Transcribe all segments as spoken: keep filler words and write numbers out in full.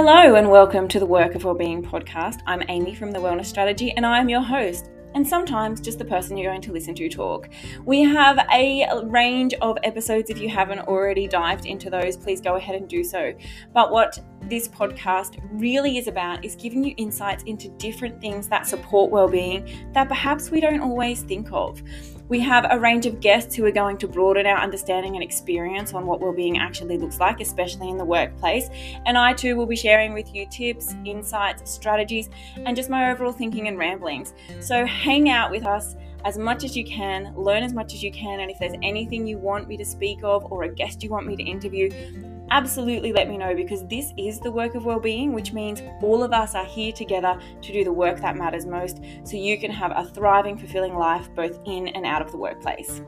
Hello and welcome to the Work of Wellbeing podcast. I'm Amy from the Wellness Strategy and I'm your host and sometimes just the person you're going to listen to talk. We have a range of episodes. If you haven't already dived into those, please go ahead and do so. But what this podcast really is about is giving you insights into different things that support wellbeing that perhaps we don't always think of. We have a range of guests who are going to broaden our understanding and experience on what wellbeing actually looks like, especially in the workplace. And I too will be sharing with you tips, insights, strategies, and just my overall thinking and ramblings. So hang out with us as much as you can, learn as much as you can. And if there's anything you want me to speak of or a guest you want me to interview, absolutely let me know, because this is the work of wellbeing, which means all of us are here together to do the work that matters most so you can have a thriving, fulfilling life both in and out of the workplace.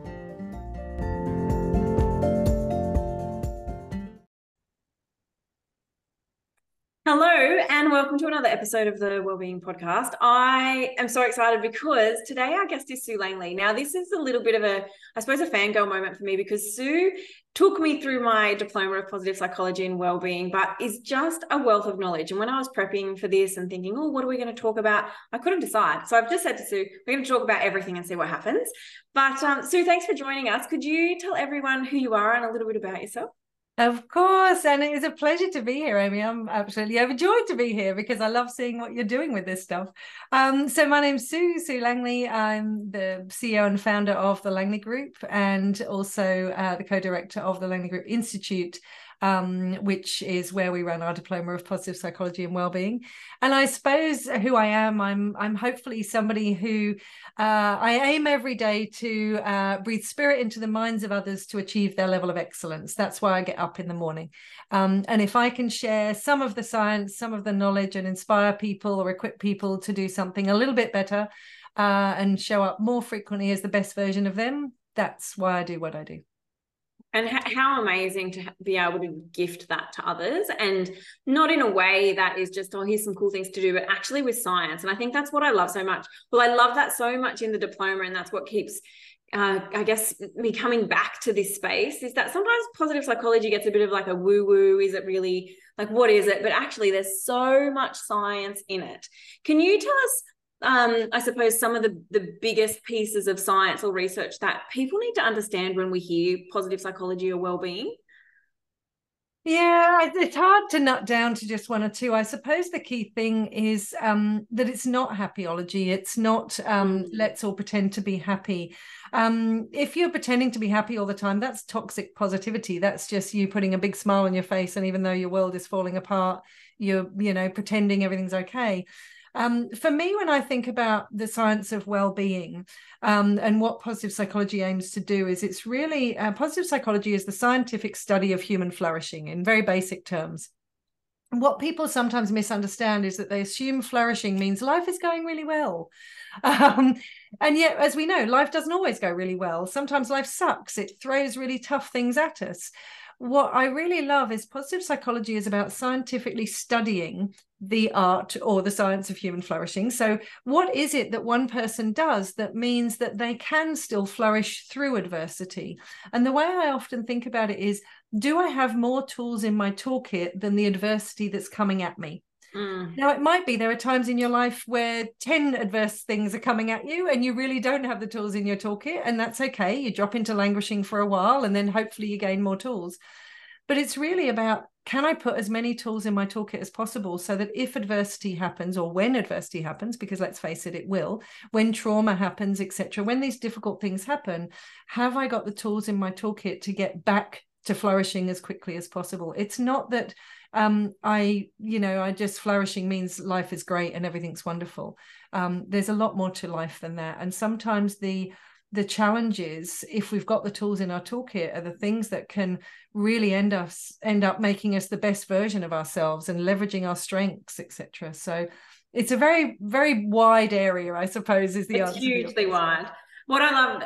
Hello and welcome to another episode of the Wellbeing Podcast. I am so excited because today our guest is Sue Langley. Now this is a little bit of a, I suppose, a fangirl moment for me, because Sue took me through my Diploma of Positive Psychology and Wellbeing, but is just a wealth of knowledge. And when I was prepping for this and thinking, oh, what are we going to talk about? I couldn't decide. So I've just said to Sue, we're going to talk about everything and see what happens. But um, Sue, thanks for joining us. Could you tell everyone who you are and a little bit about yourself? Of course, and it is a pleasure to be here, Amy. I'm absolutely overjoyed to be here because I love seeing what you're doing with this stuff. Um, so my name's Sue, Sue Langley. I'm the C E O and founder of the Langley Group and also uh, the co-director of the Langley Group Institute, um, which is where we run our Diploma of Positive Psychology and Wellbeing. And I suppose who I am, I'm I'm hopefully somebody who uh, I aim every day to uh, breathe spirit into the minds of others to achieve their level of excellence. That's why I get up in the morning. Um, and if I can share some of the science, some of the knowledge, and inspire people or equip people to do something a little bit better uh, and show up more frequently as the best version of them, that's why I do what I do. And how amazing to be able to gift that to others, and not in a way that is just, oh, here's some cool things to do, but actually with science. And I think that's what I love so much. Well, I love that so much in the diploma, and that's what keeps, uh, I guess, me coming back to this space, is that sometimes positive psychology gets a bit of like a woo-woo. Is it really, like, what is it? But actually there's so much science in it. Can you tell us, Um, I suppose, some of the, the biggest pieces of science or research that people need to understand when we hear positive psychology or wellbeing? Yeah, it's hard to nut down to just one or two. I suppose the key thing is um, that it's not happyology. It's not um, let's all pretend to be happy. Um, if you're pretending to be happy all the time, that's toxic positivity. That's just you putting a big smile on your face. And even though your world is falling apart, you're, you know, pretending everything's okay. Um, for me, when I think about the science of well-being um, and what positive psychology aims to do, is it's really, uh, positive psychology is the scientific study of human flourishing in very basic terms. What people sometimes misunderstand is that they assume flourishing means life is going really well. Um, and yet, as we know, life doesn't always go really well. Sometimes life sucks. It throws really tough things at us. What I really love is positive psychology is about scientifically studying the art or the science of human flourishing. So what is it that one person does that means that they can still flourish through adversity? And the way I often think about it is, do I have more tools in my toolkit than the adversity that's coming at me? Mm. Now, it might be there are times in your life where ten adverse things are coming at you and you really don't have the tools in your toolkit, and that's okay. You drop into languishing for a while and then hopefully you gain more tools. But it's really about, can I put as many tools in my toolkit as possible so that if adversity happens, or when adversity happens, because let's face it, it will, when trauma happens, et cetera, when these difficult things happen, have I got the tools in my toolkit to get back to flourishing as quickly as possible? It's not that um, I, you know, I just flourishing means life is great and everything's wonderful. Um, there's a lot more to life than that. And sometimes the the challenges, if we've got the tools in our toolkit, are the things that can really end us end up making us the best version of ourselves and leveraging our strengths, et cetera. So it's a very, very wide area, I suppose, is the answer. It's hugely wide. What I love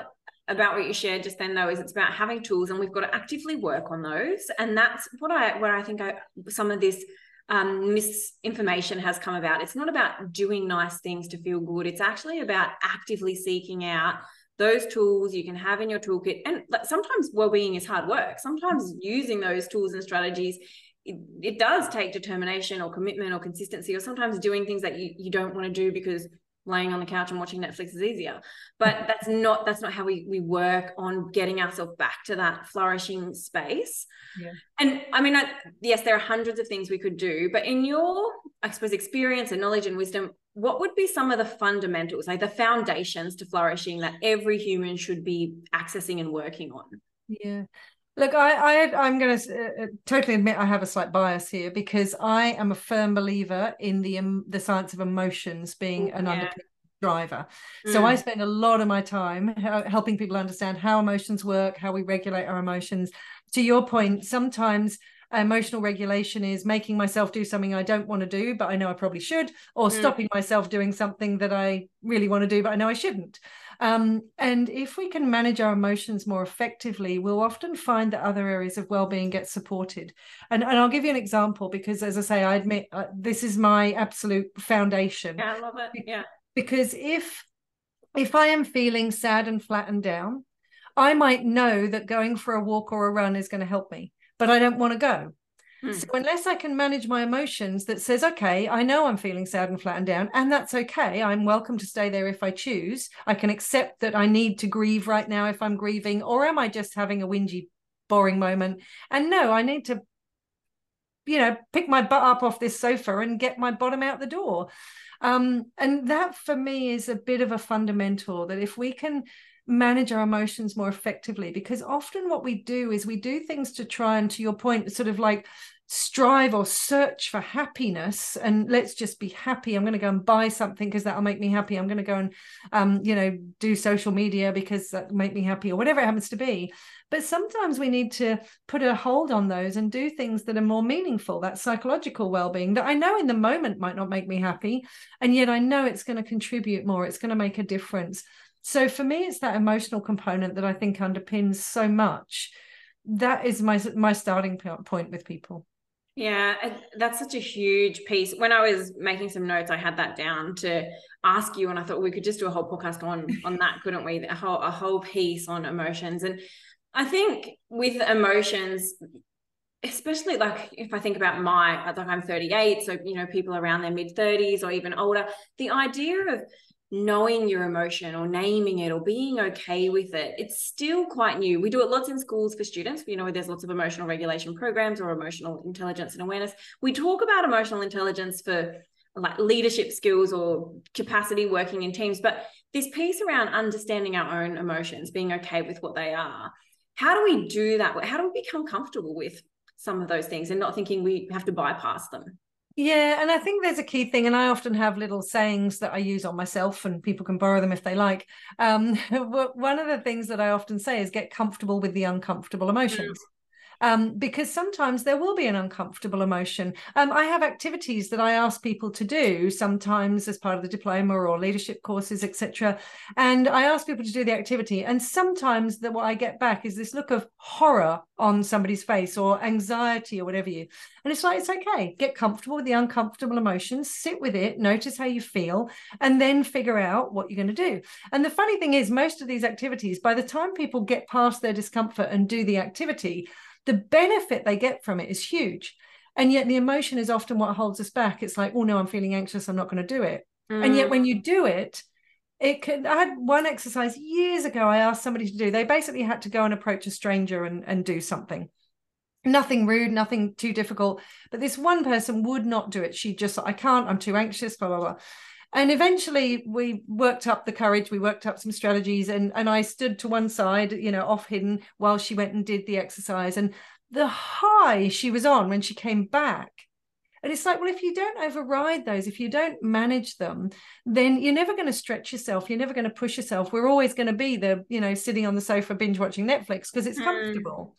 about what you shared just then, though, is it's about having tools, and we've got to actively work on those. And that's what I, where I think I, some of this um, misinformation has come about. It's not about doing nice things to feel good. It's actually about actively seeking out those tools you can have in your toolkit. And sometimes well-being is hard work. Sometimes using those tools and strategies it, it does take determination or commitment or consistency, or sometimes doing things that you, you don't want to do because laying on the couch and watching Netflix is easier. But that's not that's not how we we work on getting ourselves back to that flourishing space. Yeah. And I mean, I, yes, there are hundreds of things we could do, but in your, I suppose, experience and knowledge and wisdom, what would be some of the fundamentals, like the foundations to flourishing that every human should be accessing and working on? Yeah. Look, I, I, I'm going to uh, totally admit I have a slight bias here, because I am a firm believer in the um, the science of emotions being an yeah. underpinning driver. Mm. So I spend a lot of my time helping people understand how emotions work, how we regulate our emotions. To your point, sometimes emotional regulation is making myself do something I don't want to do, but I know I probably should, or mm. stopping myself doing something that I really want to do, but I know I shouldn't. Um, and if we can manage our emotions more effectively, we'll often find that other areas of well-being get supported. And, and I'll give you an example, because, as I say, I admit uh, this is my absolute foundation. Yeah, I love it. Yeah. Because if, if I am feeling sad and flattened down, I might know that going for a walk or a run is going to help me, but I don't want to go. Hmm. So unless I can manage my emotions that says, okay, I know I'm feeling sad and flattened down, and that's okay. I'm welcome to stay there if I choose. I can accept that I need to grieve right now if I'm grieving, or am I just having a whingy, boring moment? And no, I need to, you know, pick my butt up off this sofa and get my bottom out the door. Um, and that for me is a bit of a fundamental, that if we can manage our emotions more effectively, because often what we do is we do things to try and, to your point, sort of like strive or search for happiness, and let's just be happy. I'm going to go and buy something because that'll make me happy. I'm going to go and um you know do social media because that'll make me happy, or whatever it happens to be. But sometimes we need to put a hold on those and do things that are more meaningful, that psychological well-being that I know in the moment might not make me happy, and yet I know it's going to contribute more, it's going to make a difference. So for me, it's that emotional component that I think underpins so much. That is my my starting point with people. Yeah, that's such a huge piece. When I was making some notes, I had that down to ask you, and I thought we could just do a whole podcast on on that, couldn't we? A whole a whole piece on emotions. And I think with emotions, especially, like, if I think about my, like, I'm thirty-eight, so, you know, people around their mid-thirties or even older, the idea of knowing your emotion or naming it or being okay with it, it's still quite new. We do it lots in schools for students, you know, where there's lots of emotional regulation programs or emotional intelligence and awareness. We talk about emotional intelligence for, like, leadership skills or capacity working in teams, but this piece around understanding our own emotions, being okay with what they are, how do we do that? How do we become comfortable with some of those things and not thinking we have to bypass them? Yeah, and I think there's a key thing, and I often have little sayings that I use on myself, and people can borrow them if they like. Um, one of the things that I often say is get comfortable with the uncomfortable emotions. Mm. Um, because sometimes there will be an uncomfortable emotion. Um, I have activities that I ask people to do sometimes as part of the diploma or leadership courses, et cetera. And I ask people to do the activity, and sometimes that what I get back is this look of horror on somebody's face, or anxiety, or whatever you. And it's like, it's okay. Get comfortable with the uncomfortable emotions. Sit with it. Notice how you feel, and then figure out what you're going to do. And the funny thing is, most of these activities, by the time people get past their discomfort and do the activity, the benefit they get from it is huge. And yet the emotion is often what holds us back. It's like, oh no, I'm feeling anxious, I'm not going to do it. Mm. And yet when you do it, it can, I had one exercise years ago I asked somebody to do. They basically had to go and approach a stranger and, and do something. Nothing rude, nothing too difficult. But this one person would not do it. She just, I can't, I'm too anxious, blah, blah, blah. And eventually we worked up the courage, we worked up some strategies, and, and I stood to one side, you know, off hidden, while she went and did the exercise. And the high she was on when she came back. And it's like, well, if you don't override those, if you don't manage them, then you're never going to stretch yourself. You're never going to push yourself. We're always going to be the, you know, sitting on the sofa, binge watching Netflix because it's comfortable. Mm.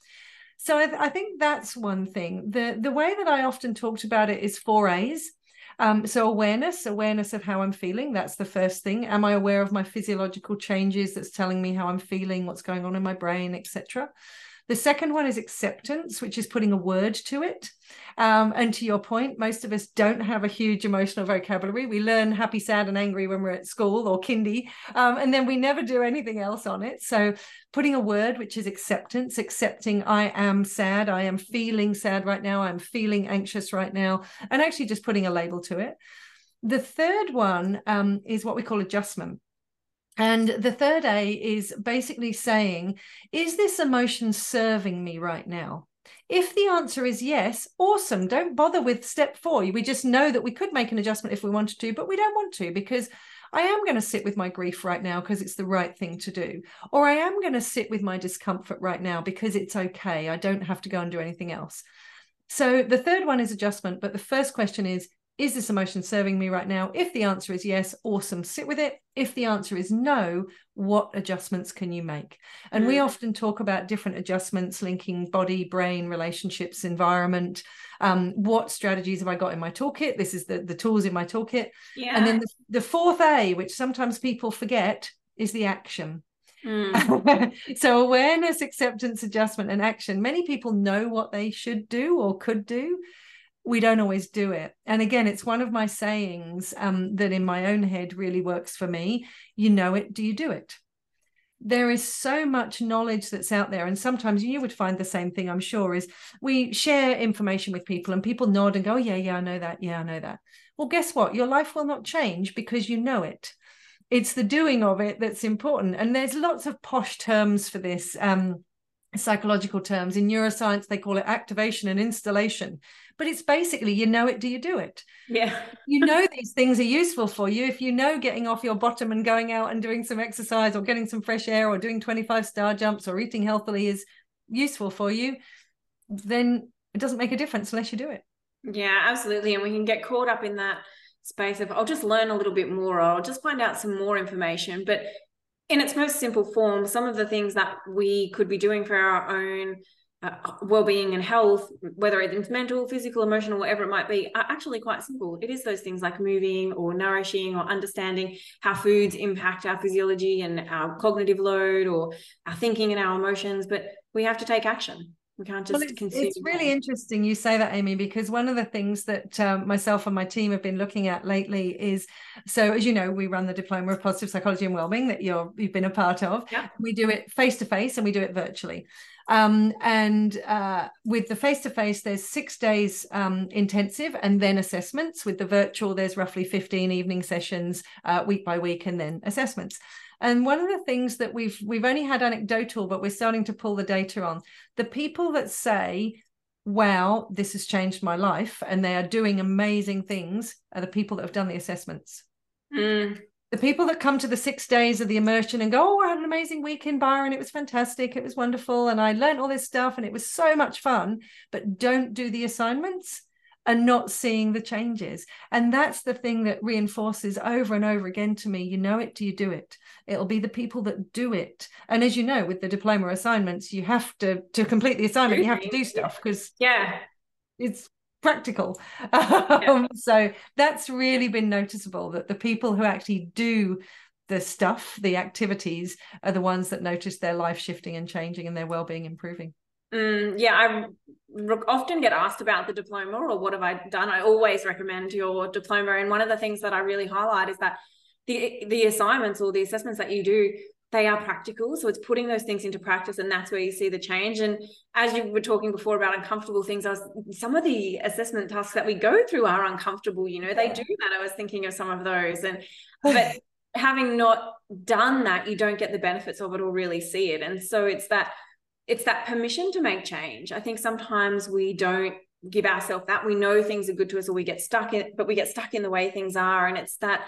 So I, th- I think that's one thing. The, the way that I often talked about it is four A's. Um, so awareness, awareness of how I'm feeling. That's the first thing. Am I aware of my physiological changes that's telling me how I'm feeling, what's going on in my brain, et cetera. The second one is acceptance, which is putting a word to it. Um, and to your point, most of us don't have a huge emotional vocabulary. We learn happy, sad, and angry when we're at school or kindy, um, and then we never do anything else on it. So putting a word, which is acceptance, accepting I am sad, I am feeling sad right now, I'm feeling anxious right now, and actually just putting a label to it. The third one um, is what we call adjustment. And the third A is basically saying, is this emotion serving me right now? If the answer is yes, awesome. Don't bother with step four. We just know that we could make an adjustment if we wanted to, but we don't want to, because I am going to sit with my grief right now because it's the right thing to do. Or I am going to sit with my discomfort right now because it's okay. I don't have to go and do anything else. So the third one is adjustment. But the first question is, is this emotion serving me right now? If the answer is yes, awesome, sit with it. If the answer is no, what adjustments can you make? And mm. we often talk about different adjustments, linking body, brain, relationships, environment. Um, what strategies have I got in my toolkit? This is the, the tools in my toolkit. Yeah. And then the, the fourth A, which sometimes people forget, is the action. Mm. So awareness, acceptance, adjustment, and action. Many people know what they should do or could do. We don't always do it. And again, it's one of my sayings um, that in my own head really works for me. You know it, do you do it? There is so much knowledge that's out there. And sometimes you would find the same thing, I'm sure, is we share information with people and people nod and go, oh, yeah, yeah, I know that. Yeah, I know that. Well, guess what? Your life will not change because you know it. It's the doing of it that's important. And there's lots of posh terms for this. Um, psychological terms in neuroscience, they call it activation and installation, but it's basically, you know it, do you do it? Yeah. You know these things are useful for you. If you know getting off your bottom and going out and doing some exercise or getting some fresh air or doing twenty-five star jumps or eating healthily is useful for you, then it doesn't make a difference unless you do it. Yeah, absolutely. And we can get caught up in that space of, I'll just learn a little bit more, or I'll just find out some more information. But in its most simple form, some of the things that we could be doing for our own uh, well-being and health, whether it's mental, physical, emotional, whatever it might be, are actually quite simple. It is those things like moving or nourishing or understanding how foods impact our physiology and our cognitive load or our thinking and our emotions, but we have to take action. We can't just well, it's, consume. It's really that. Interesting you say that, Amy, because one of the things that um, myself and my team have been looking at lately is, so as you know, we run the Diploma of Positive Psychology and Wellbeing that you're, you've been a part of. Yeah. We do it face-to-face and we do it virtually. Um, and uh, with the face-to-face, there's six days um, intensive and then assessments. With the virtual, there's roughly fifteen evening sessions uh, week by week and then assessments. And one of the things that we've we've only had anecdotal, but we're starting to pull the data on, the people that say, wow, this has changed my life, and they are doing amazing things, are the people that have done the assessments. Mm. The people that come to the six days of the immersion and go, oh, I had an amazing week in Byron, it was fantastic, it was wonderful, and I learned all this stuff, and it was so much fun, but don't do the assignments, and not seeing the changes. And that's the thing that reinforces over and over again to me, you know it, do you do it? It'll be the people that do it. And as you know, with the diploma assignments, you have to, to complete the assignment, you have to do stuff because yeah, it's practical. Yeah. Um, so that's really been noticeable, that the people who actually do the stuff, the activities, are the ones that notice their life shifting and changing and their well-being improving. Mm, yeah, I re- often get asked about the diploma or what have I done. I always recommend your diploma. And one of the things that I really highlight is that the the assignments or the assessments that you do, they are practical. So it's putting those things into practice, and that's where you see the change. And as you were talking before about uncomfortable things, I was, some of the assessment tasks that we go through are uncomfortable. You know, they do that. I was thinking of some of those. And but having not done that, you don't get the benefits of it or really see it. And so it's that It's that permission to make change. I think sometimes we don't give ourselves that. We know things are good to us, or we get stuck in, but we get stuck in the way things are. And it's that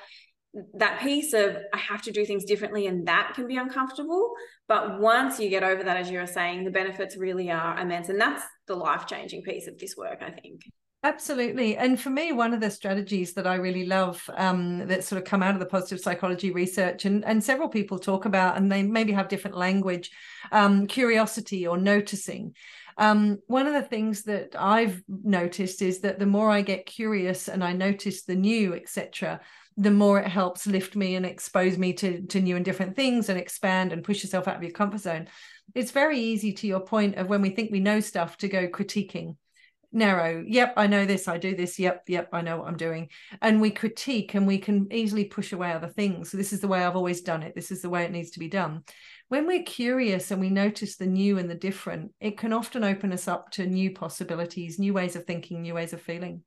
that piece of, I have to do things differently, and that can be uncomfortable. But once you get over that, as you were saying, the benefits really are immense. And that's the life-changing piece of this work, I think. Absolutely. And for me, one of the strategies that I really love um, that sort of come out of the positive psychology research and, and several people talk about, and they maybe have different language, um, curiosity or noticing. Um, one of the things that I've noticed is that the more I get curious and I notice the new, et cetera, the more it helps lift me and expose me to, to new and different things and expand and push yourself out of your comfort zone. It's very easy, to your point, of when we think we know stuff to go critiquing. Narrow, yep, I know this, I do this, yep, yep, I know what I'm doing. And we critique and we can easily push away other things. So this is the way I've always done it. This is the way it needs to be done. When we're curious and we notice the new and the different, it can often open us up to new possibilities, new ways of thinking, new ways of feeling.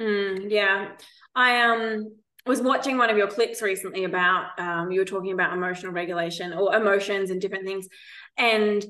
Mm, yeah. I um was watching one of your clips recently about, um, you were talking about emotional regulation or emotions and different things. And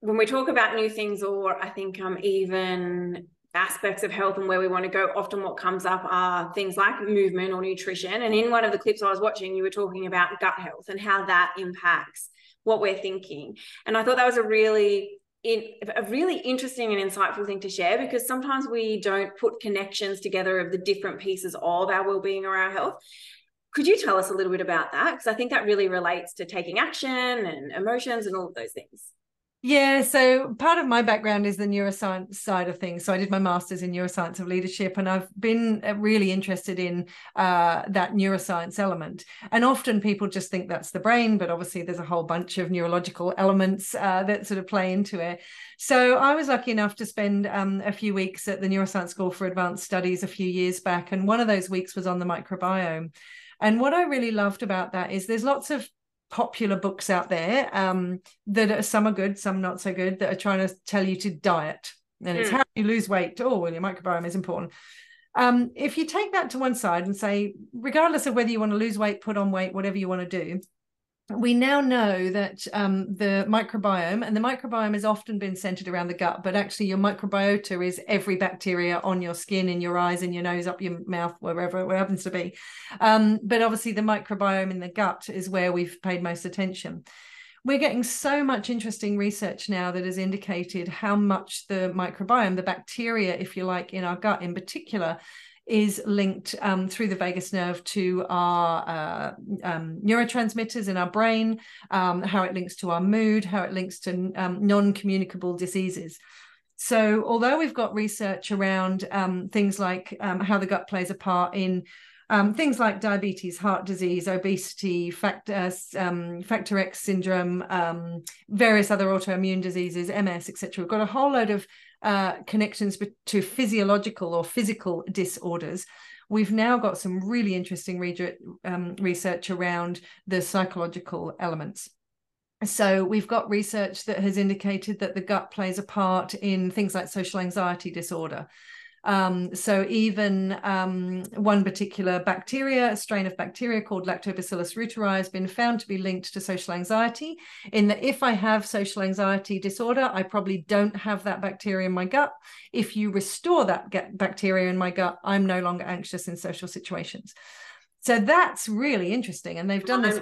when we talk about new things, or I think um, even aspects of health and where we want to go, often what comes up are things like movement or nutrition. And in one of the clips I was watching, you were talking about gut health and how that impacts what we're thinking. And I thought that was a really In, a really interesting and insightful thing to share, because sometimes we don't put connections together of the different pieces of our wellbeing or our health. Could you tell us a little bit about that? Because I think that really relates to taking action and emotions and all of those things. Yeah, so part of my background is the neuroscience side of things. So I did my master's in neuroscience of leadership, and I've been really interested in uh, that neuroscience element. And often people just think that's the brain, but obviously there's a whole bunch of neurological elements uh, that sort of play into it. So I was lucky enough to spend um, a few weeks at the Neuroscience School for Advanced Studies a few years back. And one of those weeks was on the microbiome. And what I really loved about that is there's lots of popular books out there um that are, some are good, some not so good, that are trying to tell you to diet, and mm. it's how you lose weight. Oh, well, your microbiome is important. Um if you take that to one side and say, regardless of whether you want to lose weight, put on weight, whatever you want to do, we now know that um, the microbiome, and the microbiome has often been centered around the gut, but actually your microbiota is every bacteria on your skin, in your eyes, in your nose, up your mouth, wherever it happens to be. Um, but obviously the microbiome in the gut is where we've paid most attention. We're getting so much interesting research now that has indicated how much the microbiome, the bacteria, if you like, in our gut in particular, is linked um, through the vagus nerve to our uh, um, neurotransmitters in our brain, um, how it links to our mood, how it links to um, non-communicable diseases. So although we've got research around um, things like um, how the gut plays a part in um, things like diabetes, heart disease, obesity, factor, um, factor X syndrome, um, various other autoimmune diseases, M S, et cetera, we've got a whole load of Uh, connections to physiological or physical disorders. We've now got some really interesting re- um, research around the psychological elements. So we've got research that has indicated that the gut plays a part in things like social anxiety disorder. Um, so even um, one particular bacteria, a strain of bacteria called Lactobacillus ruteri, has been found to be linked to social anxiety, in that if I have social anxiety disorder, I probably don't have that bacteria in my gut. If you restore that bacteria in my gut, I'm no longer anxious in social situations. So that's really interesting. And they've done this.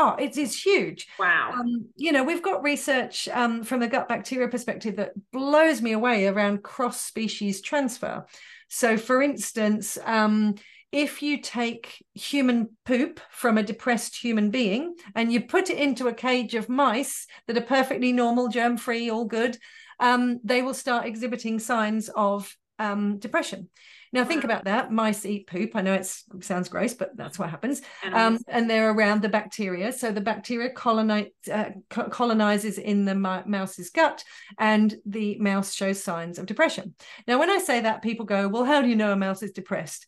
Oh, it is huge. Wow. Um, you know, we've got research um, from the gut bacteria perspective that blows me away around cross-species transfer. So for instance, um, if you take human poop from a depressed human being and you put it into a cage of mice that are perfectly normal, germ-free, all good, um, they will start exhibiting signs of um, depression. Now, think about that. Mice eat poop. I know it's, it sounds gross, but that's what happens. Um, and they're around the bacteria. So the bacteria colonize, uh, colonizes in the mouse's gut, and the mouse shows signs of depression. Now, when I say that, people go, well, how do you know a mouse is depressed?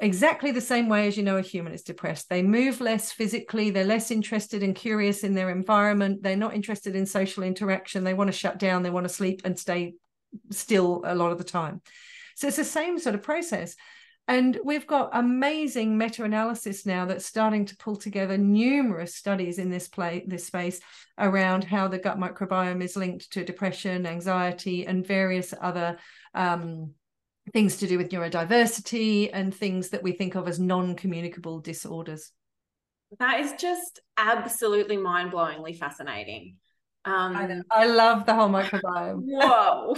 Exactly the same way as you know a human is depressed. They move less physically. They're less interested and curious in their environment. They're not interested in social interaction. They want to shut down. They want to sleep and stay still a lot of the time. So it's the same sort of process. And we've got amazing meta-analysis now that's starting to pull together numerous studies in this play, this space around how the gut microbiome is linked to depression, anxiety, and various other um, things to do with neurodiversity and things that we think of as non-communicable disorders. That is just absolutely mind-blowingly fascinating. Um, I know. I love the whole microbiome. Whoa,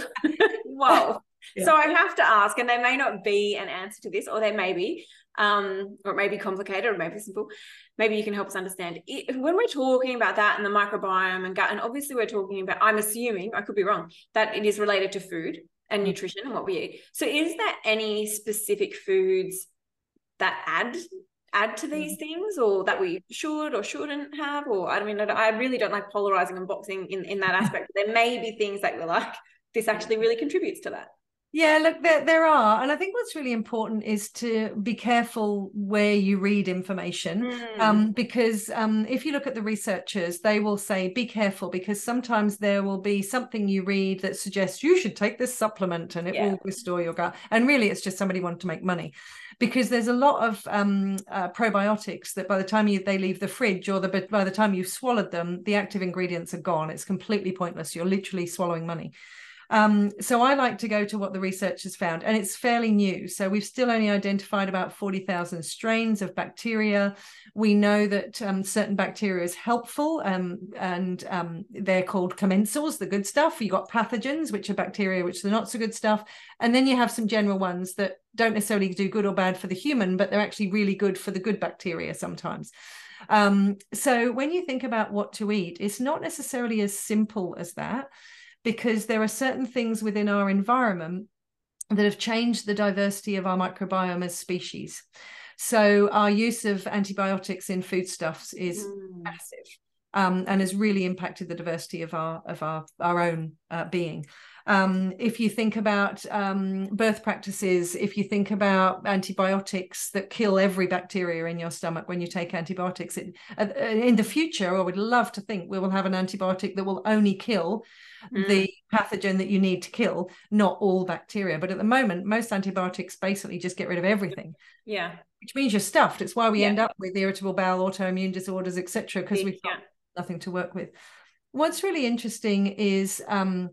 whoa. Yeah. So I have to ask, and there may not be an answer to this, or there may be, um, or it may be complicated, or maybe simple. Maybe you can help us understand it. When we're talking about that and the microbiome and gut, and obviously we're talking about, I'm assuming, I could be wrong, that it is related to food and nutrition and what we eat. So is there any specific foods that add add to these things, or that we should or shouldn't have, or I mean, I really don't like polarizing and boxing in, in that aspect. There may be things that we're like, this actually really contributes to that. Yeah, look, there, there are. And I think what's really important is to be careful where you read information, mm. um, because um, if you look at the researchers, they will say, be careful, because sometimes there will be something you read that suggests you should take this supplement and it yeah. will restore your gut. And really, it's just somebody wanting to make money, because there's a lot of um, uh, probiotics that by the time you, they leave the fridge, or the, by the time you've swallowed them, the active ingredients are gone. It's completely pointless. You're literally swallowing money. Um, so I like to go to what the researchers found, and it's fairly new. So we've still only identified about forty thousand strains of bacteria. We know that um, certain bacteria is helpful, um, and um, they're called commensals, the good stuff. You've got pathogens, which are bacteria, which are not so good stuff. And then you have some general ones that don't necessarily do good or bad for the human, but they're actually really good for the good bacteria sometimes. Um, so when you think about what to eat, it's not necessarily as simple as that, because there are certain things within our environment that have changed the diversity of our microbiome as species. So our use of antibiotics in foodstuffs is mm. massive, um, and has really impacted the diversity of our of our, our own uh, being. Um, if you think about um, birth practices, if you think about antibiotics that kill every bacteria in your stomach when you take antibiotics, it, uh, in the future, I would love to think we will have an antibiotic that will only kill mm. the pathogen that you need to kill, not all bacteria. But at the moment, most antibiotics basically just get rid of everything. Yeah. Which means you're stuffed. It's why we yeah. end up with irritable bowel, autoimmune disorders, et cetera, because we've got yeah. nothing to work with. What's really interesting is... Um,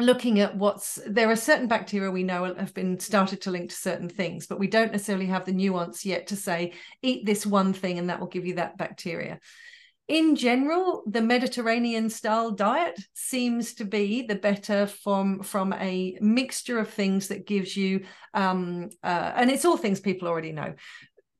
looking at what's, there are certain bacteria we know have been started to link to certain things, but we don't necessarily have the nuance yet to say, eat this one thing and that will give you that bacteria. In general, the Mediterranean style diet seems to be the better from, from a mixture of things that gives you, um, uh, and it's all things people already know.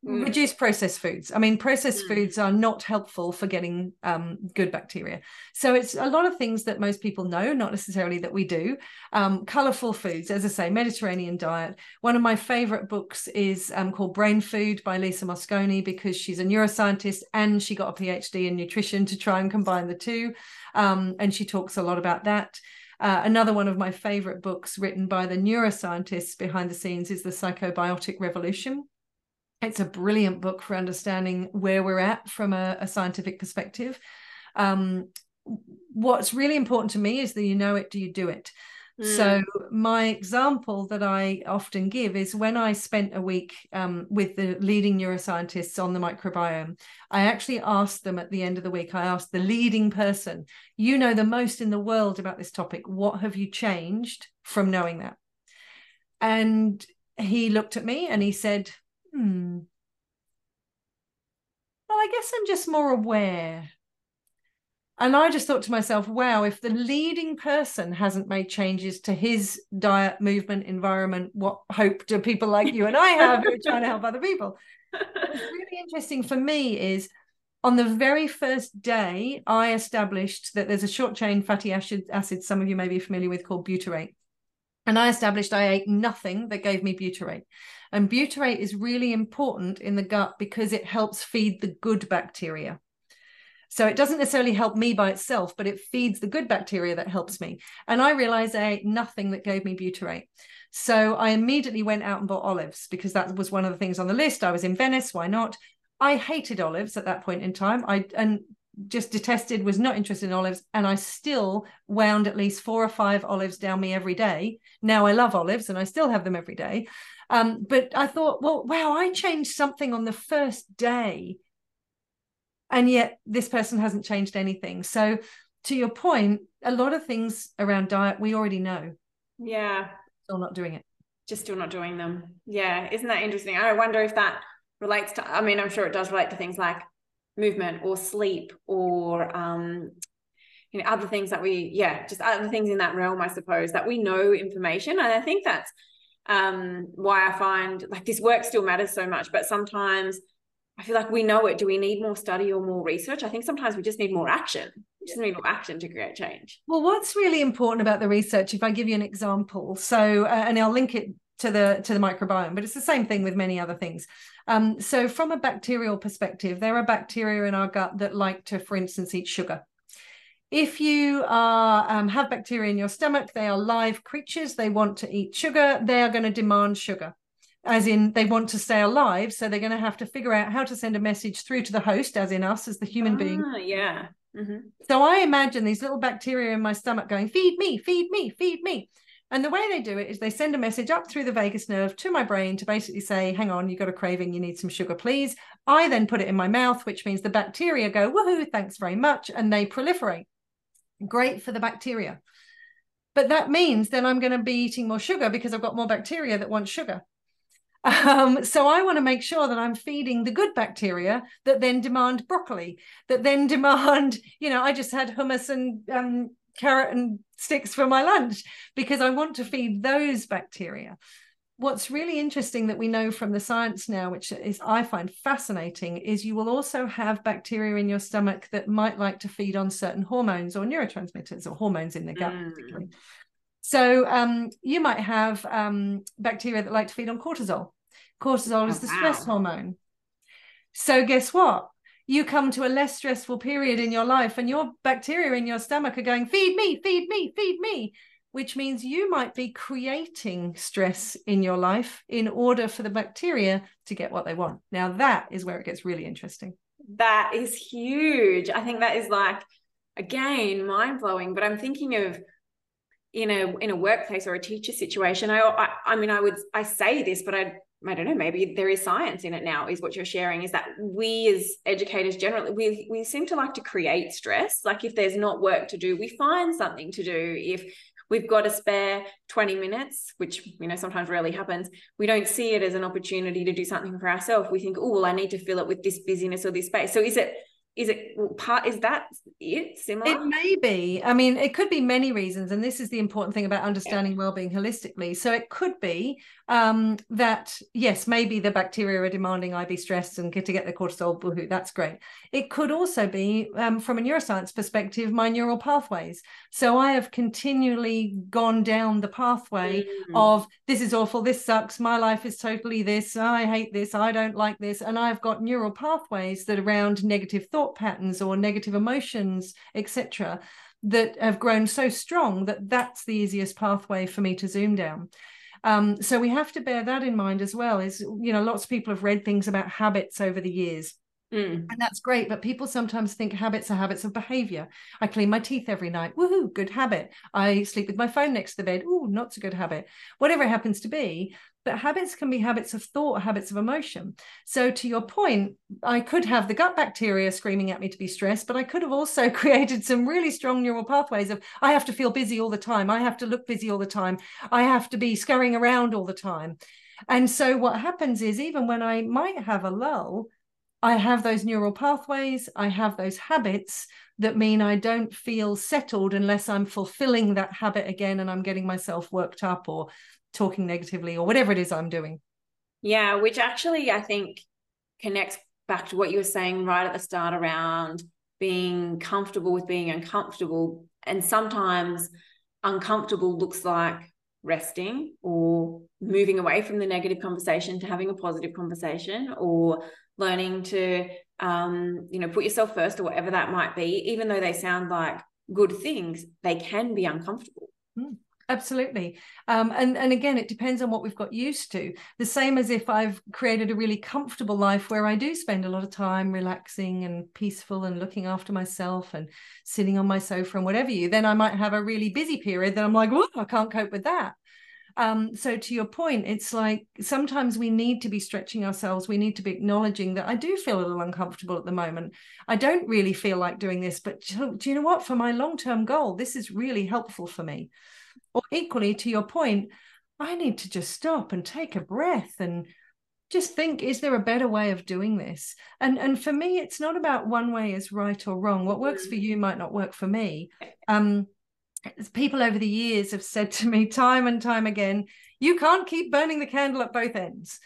Mm. Reduce processed foods. I mean, processed mm. foods are not helpful for getting um, good bacteria. So it's a lot of things that most people know, not necessarily that we do. Um, colourful foods, as I say, Mediterranean diet. One of my favourite books is um, called Brain Food by Lisa Mosconi, because she's a neuroscientist and she got a P H D in nutrition to try and combine the two. Um, and she talks a lot about that. Uh, another one of my favourite books written by the neuroscientists behind the scenes is The Psychobiotic Revolution. It's a brilliant book for understanding where we're at from a, a scientific perspective. Um, what's really important to me is that you know it, do you do it? Mm. So my example that I often give is when I spent a week um, with the leading neuroscientists on the microbiome, I actually asked them at the end of the week, I asked the leading person, you know the most in the world about this topic. What have you changed from knowing that? And he looked at me and he said, Hmm. well, I guess I'm just more aware. And I just thought to myself, wow, if the leading person hasn't made changes to his diet, movement, environment, what hope do people like you and I have who are trying to help other people? What's really interesting for me is on the very first day, I established that there's a short chain fatty acid, acid some of you may be familiar with, called butyrate. And I established I ate nothing that gave me butyrate. And butyrate is really important in the gut because it helps feed the good bacteria. So it doesn't necessarily help me by itself, but it feeds the good bacteria that helps me. And I realized I ate nothing that gave me butyrate. So I immediately went out and bought olives because that was one of the things on the list. I was in Venice. Why not? I hated olives at that point in time. I and just detested, was not interested in olives, and I still wound at least four or five olives down me every day. Now I love olives and I still have them every day. Um, but I thought, well, wow, I changed something on the first day and yet this person hasn't changed anything. So to your point, a lot of things around diet, we already know. Yeah. Still not doing it. Just still not doing them. Yeah. Isn't that interesting? I wonder if that relates to, I mean, I'm sure it does relate to things like movement or sleep or um you know other things that we yeah just other things in that realm, I suppose, that we know information. And I think that's um why I find like this work still matters so much, but sometimes I feel like we know it. Do we need more study or more research? I think sometimes we just need more action. We just need more action to create change. Well, what's really important about the research, if I give you an example, so uh, and I'll link it to the to the microbiome, but it's the same thing with many other things. Um, so from a bacterial perspective, there are bacteria in our gut that like to, for instance, eat sugar. If you are, um, have bacteria in your stomach, they are live creatures. They want to eat sugar. They are going to demand sugar, as in they want to stay alive. So they're going to have to figure out how to send a message through to the host, as in us, as the human ah, being. Yeah. Mm-hmm. So I imagine these little bacteria in my stomach going, feed me, feed me, feed me. And the way they do it is they send a message up through the vagus nerve to my brain to basically say, hang on, you've got a craving, you need some sugar, please. I then put it in my mouth, which means the bacteria go, woohoo, thanks very much. And they proliferate. Great for the bacteria. But that means then I'm going to be eating more sugar because I've got more bacteria that want sugar. Um, so I want to make sure that I'm feeding the good bacteria that then demand broccoli, that then demand, you know, I just had hummus and um, carrot and sticks for my lunch because I want to feed those bacteria. What's really interesting that we know from the science now, which is I find fascinating, is you will also have bacteria in your stomach that might like to feed on certain hormones or neurotransmitters or hormones in the gut. Mm. So um, you might have um, bacteria that like to feed on cortisol. Cortisol oh, is the wow. stress hormone. So guess what? You come to a less stressful period in your life and your bacteria in your stomach are going, feed me, feed me, feed me. Which means you might be creating stress in your life in order for the bacteria to get what they want. Now, that is where it gets really interesting. That is huge. I think that is like, again, mind-blowing, but I'm thinking of in a in a workplace or a teacher situation. I, I, I mean, I would, I say this, but I, I don't know, maybe there is science in it now is what you're sharing, is that we as educators generally, we, we seem to like to create stress. Like if there's not work to do, we find something to do. If we've got a spare twenty minutes, which, you know, sometimes rarely happens, we don't see it as an opportunity to do something for ourselves. We think, oh, well, I need to fill it with this busyness or this space. So is it, is it part, is that it similar? It may be. I mean, it could be many reasons. And this is the important thing about understanding yeah. wellbeing holistically. So it could be um, that, yes, maybe the bacteria are demanding I be stressed and get to get the cortisol, boohoo, that's great. It could also be, um, from a neuroscience perspective, my neural pathways. So I have continually gone down the pathway mm-hmm. of this is awful, this sucks, my life is totally this, I hate this, I don't like this. And I've got neural pathways that around negative thoughts, patterns or negative emotions, et cetera, that have grown so strong that that's the easiest pathway for me to zoom down. Um, so we have to bear that in mind as well. Is, you know, lots of people have read things about habits over the years. Mm. And that's great, but people sometimes think habits are habits of behavior. I clean my teeth every night. Woohoo, good habit. I sleep with my phone next to the bed. Ooh, not so good habit. Whatever it happens to be. But habits can be habits of thought, habits of emotion. So to your point, I could have the gut bacteria screaming at me to be stressed, but I could have also created some really strong neural pathways of I have to feel busy all the time. I have to look busy all the time. I have to be scurrying around all the time. And so what happens is even when I might have a lull, I have those neural pathways, I have those habits that mean I don't feel settled unless I'm fulfilling that habit again and I'm getting myself worked up or talking negatively or whatever it is I'm doing. Yeah, which actually I think connects back to what you were saying right at the start around being comfortable with being uncomfortable. And sometimes uncomfortable looks like resting or moving away from the negative conversation to having a positive conversation or learning to, um, you know, put yourself first or whatever that might be. Even though they sound like good things, they can be uncomfortable. Mm, absolutely. Um, and, and again, it depends on what we've got used to. The same as if I've created a really comfortable life where I do spend a lot of time relaxing and peaceful and looking after myself and sitting on my sofa and whatever you, then I might have a really busy period that I'm like, whoa, I can't cope with that. Um, so to your point, it's like sometimes we need to be stretching ourselves. We need to be acknowledging that I do feel a little uncomfortable at the moment. I don't really feel like doing this, but do you know what? For my long-term goal, this is really helpful for me. Or equally to your point, I need to just stop and take a breath and just think, is there a better way of doing this? And, and for me, it's not about one way is right or wrong. What works for you might not work for me. Um, People over the years have said to me time and time again, you can't keep burning the candle at both ends.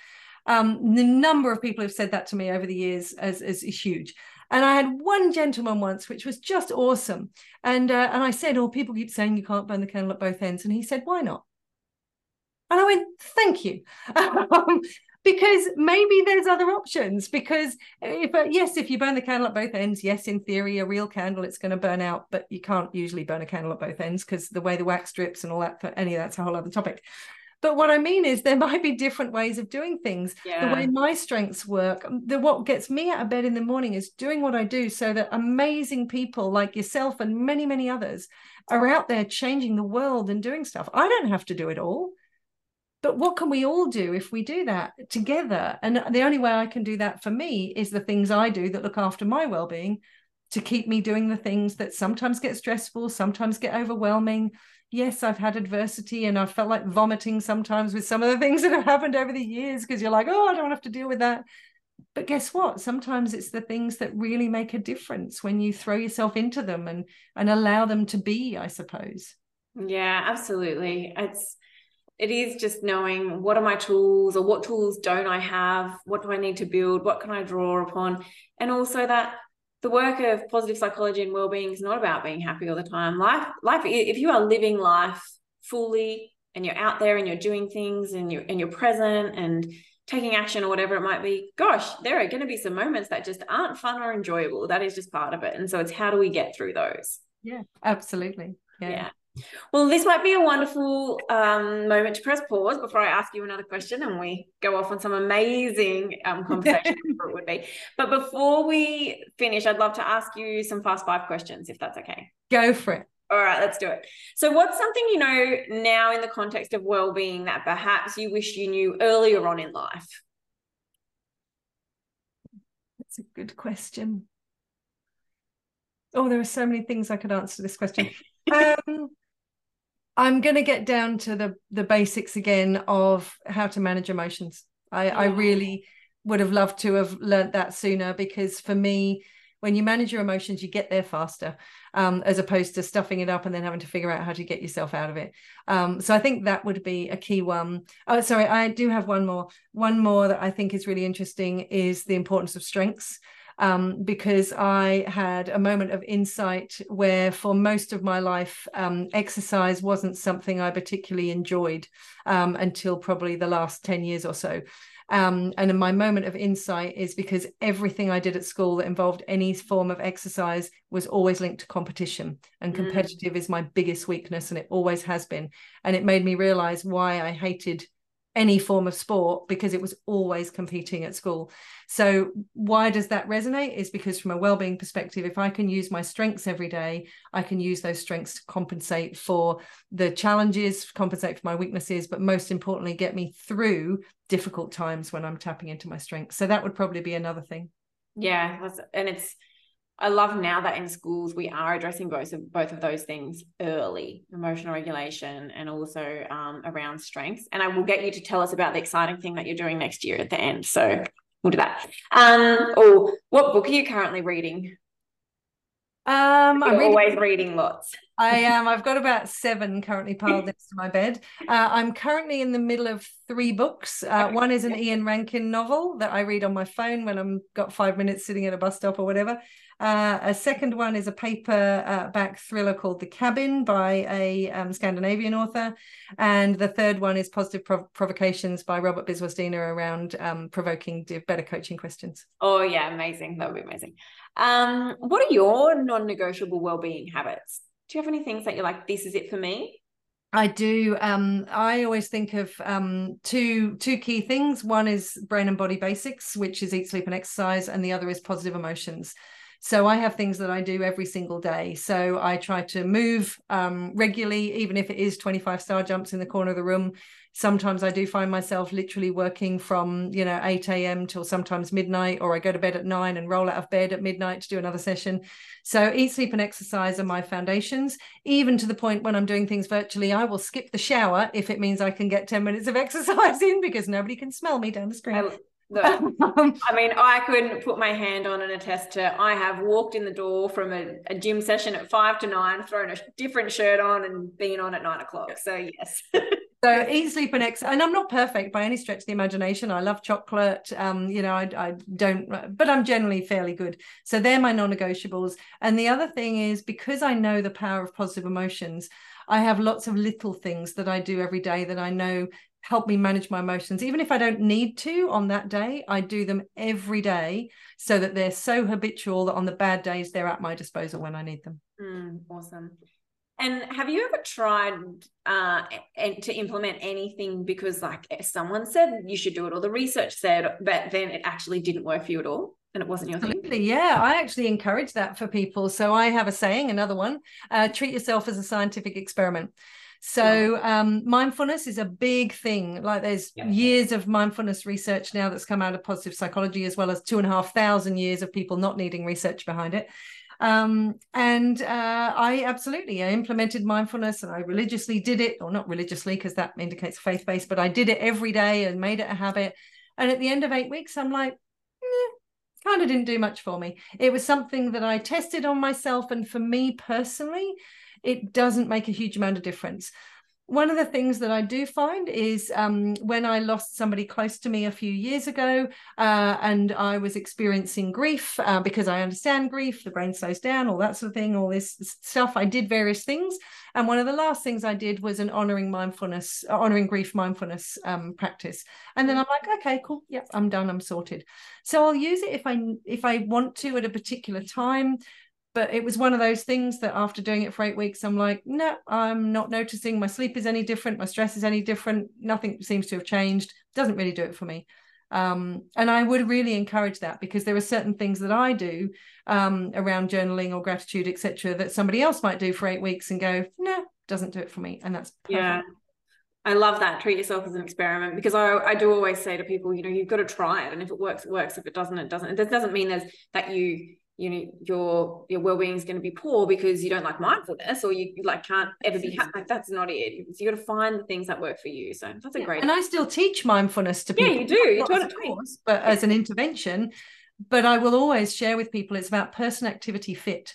Um, the number of people who've said that to me over the years is, is huge. And I had one gentleman once, which was just awesome. And, uh, and I said, oh, people keep saying you can't burn the candle at both ends. And he said, why not? And I went, thank you. Um, because maybe there's other options. Because if, uh, yes, if you burn the candle at both ends, yes, in theory, a real candle, it's going to burn out, but you can't usually burn a candle at both ends because the way the wax drips and all that, for any of that's a whole other topic. But what I mean is there might be different ways of doing things. Yeah. The way my strengths work, the, what gets me out of bed in the morning is doing what I do so that amazing people like yourself and many, many others are out there changing the world and doing stuff. I don't have to do it all. But what can we all do if we do that together? And the only way I can do that for me is the things I do that look after my well-being to keep me doing the things that sometimes get stressful, sometimes get overwhelming. Yes, I've had adversity and I felt like vomiting sometimes with some of the things that have happened over the years because you're like, oh, I don't have to deal with that. But guess what? Sometimes it's the things that really make a difference when you throw yourself into them and, and allow them to be, I suppose. Yeah, absolutely. It's, it is just knowing what are my tools or what tools don't I have? What do I need to build? What can I draw upon? And also that the work of positive psychology and wellbeing is not about being happy all the time. Life, life. If you are living life fully and you're out there and you're doing things and you're, and you're present and taking action or whatever it might be, gosh, there are going to be some moments that just aren't fun or enjoyable. That is just part of it. And so it's how do we get through those? Yeah, absolutely. Yeah. yeah. Well, this might be a wonderful um, moment to press pause before I ask you another question and we go off on some amazing um, conversation it would be. But before we finish, I'd love to ask you some fast five questions, if that's okay. Go for it. All right, let's do it. So what's something you know now in the context of well-being that perhaps you wish you knew earlier on in life? That's a good question. Oh, there are so many things I could answer this question. um, I'm going to get down to the the basics again of how to manage emotions. I, yeah. I really would have loved to have learnt that sooner, because for me, when you manage your emotions, you get there faster, um, as opposed to stuffing it up and then having to figure out how to get yourself out of it. Um, so I think that would be a key one. Oh, sorry, I do have one more. One more that I think is really interesting is the importance of strengths. Um, because I had a moment of insight where for most of my life, um, exercise wasn't something I particularly enjoyed um, until probably the last ten years or so. Um, and my moment of insight is because everything I did at school that involved any form of exercise was always linked to competition, and competitive mm. is my biggest weakness, and it always has been. And it made me realize why I hated any form of sport, because it was always competing at school. So why does that resonate? Is because from a well-being perspective, if I can use my strengths every day, I can use those strengths to compensate for the challenges, compensate for my weaknesses, but most importantly, get me through difficult times when I'm tapping into my strengths. So that would probably be another thing. Yeah, that's, and it's, I love now that in schools we are addressing both of both of those things early, emotional regulation and also um, around strengths. And I will get you to tell us about the exciting thing that you're doing next year at the end. So we'll do that. Um, oh, what book are you currently reading? Um, I'm reading, always reading lots. I am. Um, I've got about seven currently piled next to my bed. Uh, I'm currently in the middle of three books. Uh, one is an Ian Rankin novel that I read on my phone when I'm got five minutes sitting at a bus stop or whatever. Uh, a second one is a paperback uh, thriller called The Cabin by a um, Scandinavian author. And the third one is Positive Prov- Provocations by Robert Biswas-Diener around um, provoking better coaching questions. Oh, yeah, amazing. That would be amazing. Um, what are your non-negotiable wellbeing habits? Do you have any things that you're like, this is it for me? I do. Um, I always think of um, two two key things. One is brain and body basics, which is eat, sleep and exercise. And the other is positive emotions. So I have things that I do every single day. So I try to move um, regularly, even if it is twenty-five star jumps in the corner of the room. Sometimes I do find myself literally working from, you know, eight a.m. till sometimes midnight, or I go to bed at nine and roll out of bed at midnight to do another session. So eat, sleep and exercise are my foundations, even to the point when I'm doing things virtually, I will skip the shower if it means I can get ten minutes of exercise in, because nobody can smell me down the screen. Look, I mean, I couldn't put my hand on and attest to, I have walked in the door from a, a gym session at five to nine, thrown a different shirt on and been on at nine o'clock. So yes. So eat, sleep and exercise. And I'm not perfect by any stretch of the imagination. I love chocolate. Um, you know, I, I don't, but I'm generally fairly good. So they're my non-negotiables. And the other thing is, because I know the power of positive emotions, I have lots of little things that I do every day that I know help me manage my emotions. Even if I don't need to on that day, I do them every day so that they're so habitual that on the bad days, they're at my disposal when I need them. Mm, awesome. And have you ever tried uh, to implement anything because, like, someone said you should do it, or the research said, but then it actually didn't work for you at all, and it wasn't your Absolutely. Thing? Yeah, I actually encourage that for people. So I have a saying, another one, uh, treat yourself as a scientific experiment. So um, mindfulness is a big thing. Like, there's yeah. years of mindfulness research now that's come out of positive psychology, as well as two and a half thousand years of people not needing research behind it. Um, and uh, I absolutely I implemented mindfulness, and I religiously did it, or not religiously, because that indicates faith-based, but I did it every day and made it a habit. And at the end of eight weeks, I'm like, eh, kind of didn't do much for me. It was something that I tested on myself. And for me personally, it doesn't make a huge amount of difference. One of the things that I do find is um, when I lost somebody close to me a few years ago uh, and I was experiencing grief, uh, because I understand grief, the brain slows down, all that sort of thing, all this stuff, I did various things. And one of the last things I did was an honoring mindfulness, honoring grief mindfulness um, practice. And then I'm like, okay, cool. Yeah, I'm done. I'm sorted. So I'll use it if I, if I want to at a particular time. But it was one of those things that after doing it for eight weeks, I'm like, no, I'm not noticing my sleep is any different. My stress is any different. Nothing seems to have changed. Doesn't really do it for me. Um, and I would really encourage that, because there are certain things that I do um, around journaling or gratitude, et cetera, that somebody else might do for eight weeks and go, no, doesn't do it for me. And that's perfect. Yeah. I love that. Treat yourself as an experiment, because I, I do always say to people, you know, you've got to try it. And if it works, it works. If it doesn't, it doesn't. It doesn't mean there's that you... you know, your your well-being is going to be poor because you don't like mindfulness, or you like can't ever be happy. Like, that's not it. So you got to find the things that work for you. So that's yeah. a great. And I still teach mindfulness to people. Yeah, you do. You taught it, of course, but yeah. as an intervention. But I will always share with people, it's about person, activity, fit.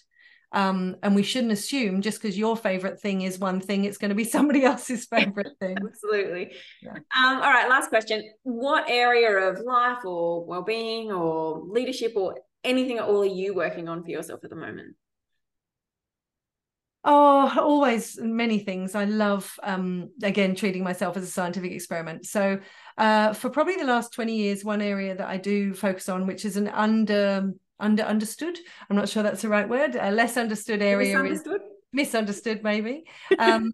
Um, and we shouldn't assume just because your favorite thing is one thing, it's going to be somebody else's favorite thing. Absolutely. Yeah. Um, all right. Last question. What area of life or well-being or leadership or anything at all are you working on for yourself at the moment? Oh, always many things. I love, um, again, treating myself as a scientific experiment. So uh, for probably the last twenty years, one area that I do focus on, which is an under, under understood, I'm not sure that's the right word, a less understood area. Misunderstood? Is misunderstood, maybe. Um,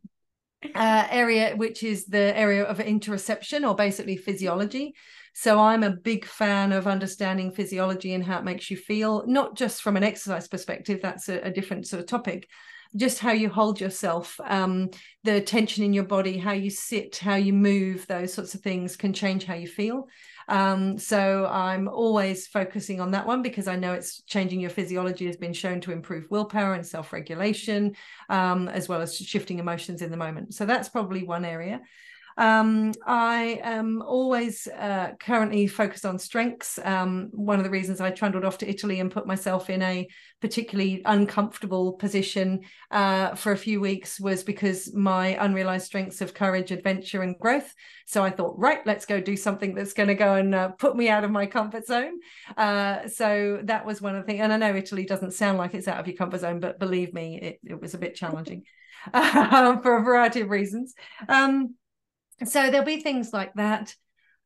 uh, area, which is the area of interoception, or basically physiology. So I'm a big fan of understanding physiology and how it makes you feel, not just from an exercise perspective, that's a, a different sort of topic, just how you hold yourself, um, the tension in your body, how you sit, how you move, those sorts of things can change how you feel. Um, so I'm always focusing on that one, because I know it's changing your physiology has been shown to improve willpower and self-regulation, um, as well as shifting emotions in the moment. So that's probably one area. Um, I am always uh, currently focused on strengths. Um, one of the reasons I trundled off to Italy and put myself in a particularly uncomfortable position uh, for a few weeks was because my unrealized strengths of courage, adventure, and growth. So I thought, right, let's go do something that's going to go and uh, put me out of my comfort zone. Uh, so that was one of the things. And I know Italy doesn't sound like it's out of your comfort zone, but believe me, it, it was a bit challenging uh, for a variety of reasons. Um, So there'll be things like that.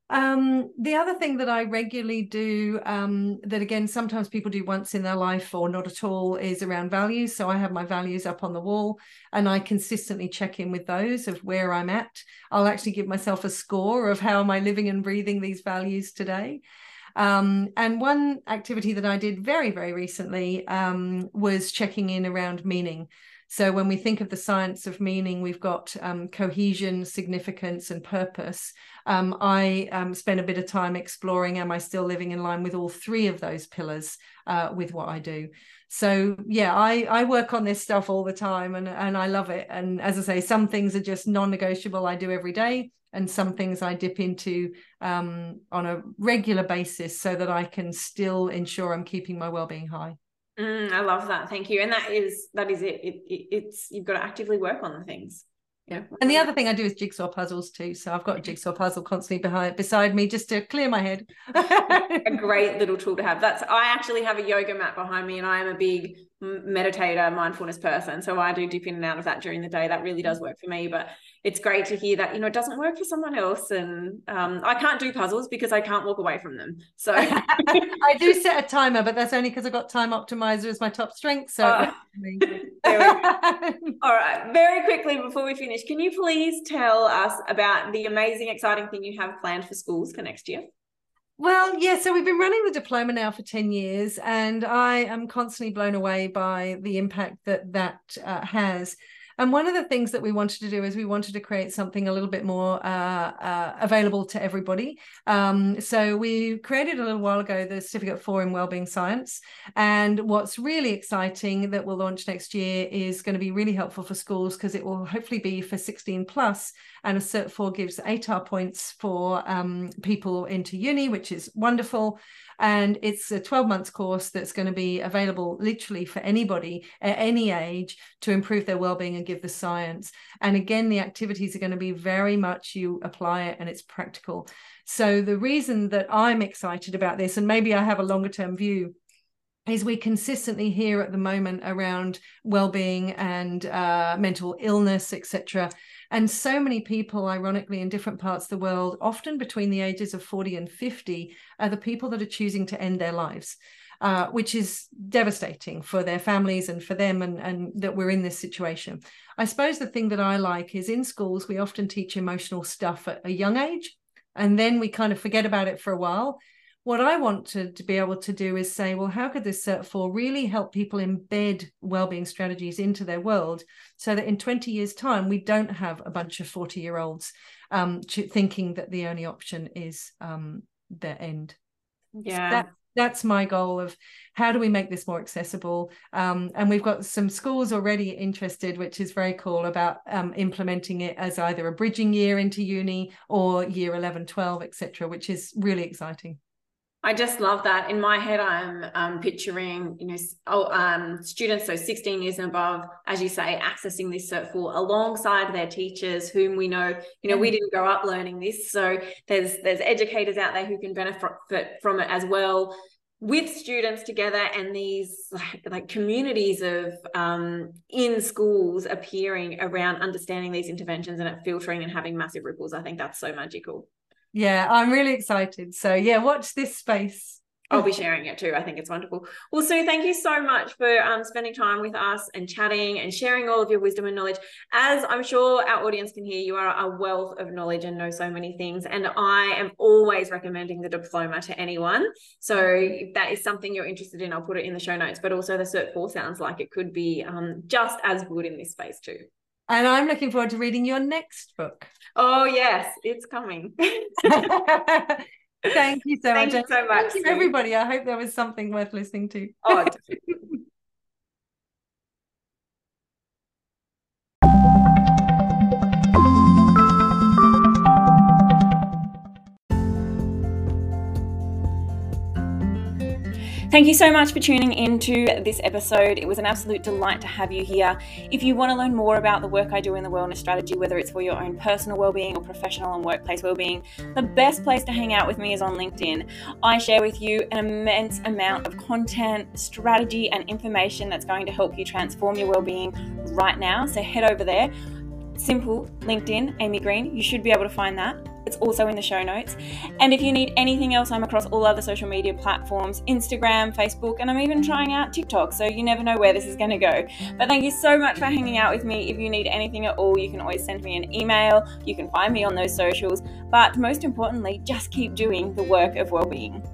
Um, the other thing that I regularly do, um, that again, sometimes people do once in their life or not at all, is around values. So I have my values up on the wall and I consistently check in with those of where I'm at. I'll actually give myself a score of how am I living and breathing these values today. Um, and one activity that I did very, very recently um, was checking in around meaning. So when we think of the science of meaning, we've got um, cohesion, significance, and purpose. Um, I um, spent a bit of time exploring, am I still living in line with all three of those pillars uh, with what I do? So yeah, I, I work on this stuff all the time, and, and I love it. And as I say, some things are just non-negotiable, I do every day, and some things I dip into um, on a regular basis so that I can still ensure I'm keeping my well-being high. Mm, I love that. Thank you. And that is, that is it. It, it. It's, you've got to actively work on the things. Yeah. And the other thing I do is jigsaw puzzles too. So I've got a jigsaw puzzle constantly behind, beside me, just to clear my head. A great little tool to have. That's, I actually have a yoga mat behind me, and I am a big meditator, mindfulness person. So I do dip in and out of that during the day. That really does work for me, but it's great to hear that, you know, it doesn't work for someone else. And um, I can't do puzzles because I can't walk away from them. So I do set a timer, but that's only because I've got Time Optimizer as my top strength. So uh, all right, very quickly before we finish, can you please tell us about the amazing, exciting thing you have planned for schools for next year? Well, yeah, so we've been running the diploma now for ten years, and I am constantly blown away by the impact that that uh, has. And one of the things that we wanted to do is we wanted to create something a little bit more uh, uh, available to everybody. Um, so we created a little while ago the Certificate four in Wellbeing Science. And what's really exciting that we'll launch next year is going to be really helpful for schools, because it will hopefully be for sixteen plus. And a Cert four gives A T A R points for um, people into uni, which is wonderful. And it's a twelve month course that's going to be available literally for anybody at any age to improve their wellbeing and give the science. And again, the activities are going to be very much you apply it and it's practical. So the reason that I'm excited about this, and maybe I have a longer term view, is we consistently hear at the moment around wellbeing and uh, mental illness, et cetera. And so many people, ironically, in different parts of the world, often between the ages of forty and fifty, are the people that are choosing to end their lives, uh, which is devastating for their families and for them, and, and that we're in this situation. I suppose the thing that I like is in schools, we often teach emotional stuff at a young age, and then we kind of forget about it for a while. What I want to, to be able to do is say, well, how could this Cert four really help people embed wellbeing strategies into their world, so that in twenty years' time, we don't have a bunch of forty-year-olds um, thinking that the only option is um, their end. Yeah. So that, that's my goal of how do we make this more accessible? Um, and we've got some schools already interested, which is very cool, about um, implementing it as either a bridging year into uni or year eleven, twelve, et cetera, which is really exciting. I just love that. In my head, I'm um, picturing, you know, oh, um, students, so sixteen years and above, as you say, accessing this Cert four alongside their teachers, whom we know, you know, we didn't grow up learning this. So there's there's educators out there who can benefit from it as well, with students together, and these like, like communities of um, in schools appearing around understanding these interventions and it filtering and having massive ripples. I think that's so magical. Yeah, I'm really excited. So yeah, watch this space. I'll be sharing it too. I think it's wonderful. Well, Sue, thank you so much for um, spending time with us and chatting and sharing all of your wisdom and knowledge. As I'm sure our audience can hear, you are a wealth of knowledge and know so many things. And I am always recommending the diploma to anyone. So if that is something you're interested in, I'll put it in the show notes. But also the Cert four sounds like it could be um, just as good in this space too. And I'm looking forward to reading your next book. Oh, yes, it's coming. Thank you so much. Thank you so much. Thank you, everybody. I hope there was something worth listening to. Oh, definitely. Thank you so much for tuning into this episode. It was an absolute delight to have you here. If you want to learn more about the work I do in the Wellness Strategy, whether it's for your own personal wellbeing or professional and workplace wellbeing, the best place to hang out with me is on LinkedIn. I share with you an immense amount of content, strategy, and information that's going to help you transform your wellbeing right now. So head over there. Simple, LinkedIn, Amy Green. You should be able to find that. It's also in the show notes. And if you need anything else, I'm across all other social media platforms, Instagram, Facebook, and I'm even trying out TikTok. So you never know where this is going to go. But thank you so much for hanging out with me. If you need anything at all, you can always send me an email. You can find me on those socials. But most importantly, just keep doing the work of wellbeing.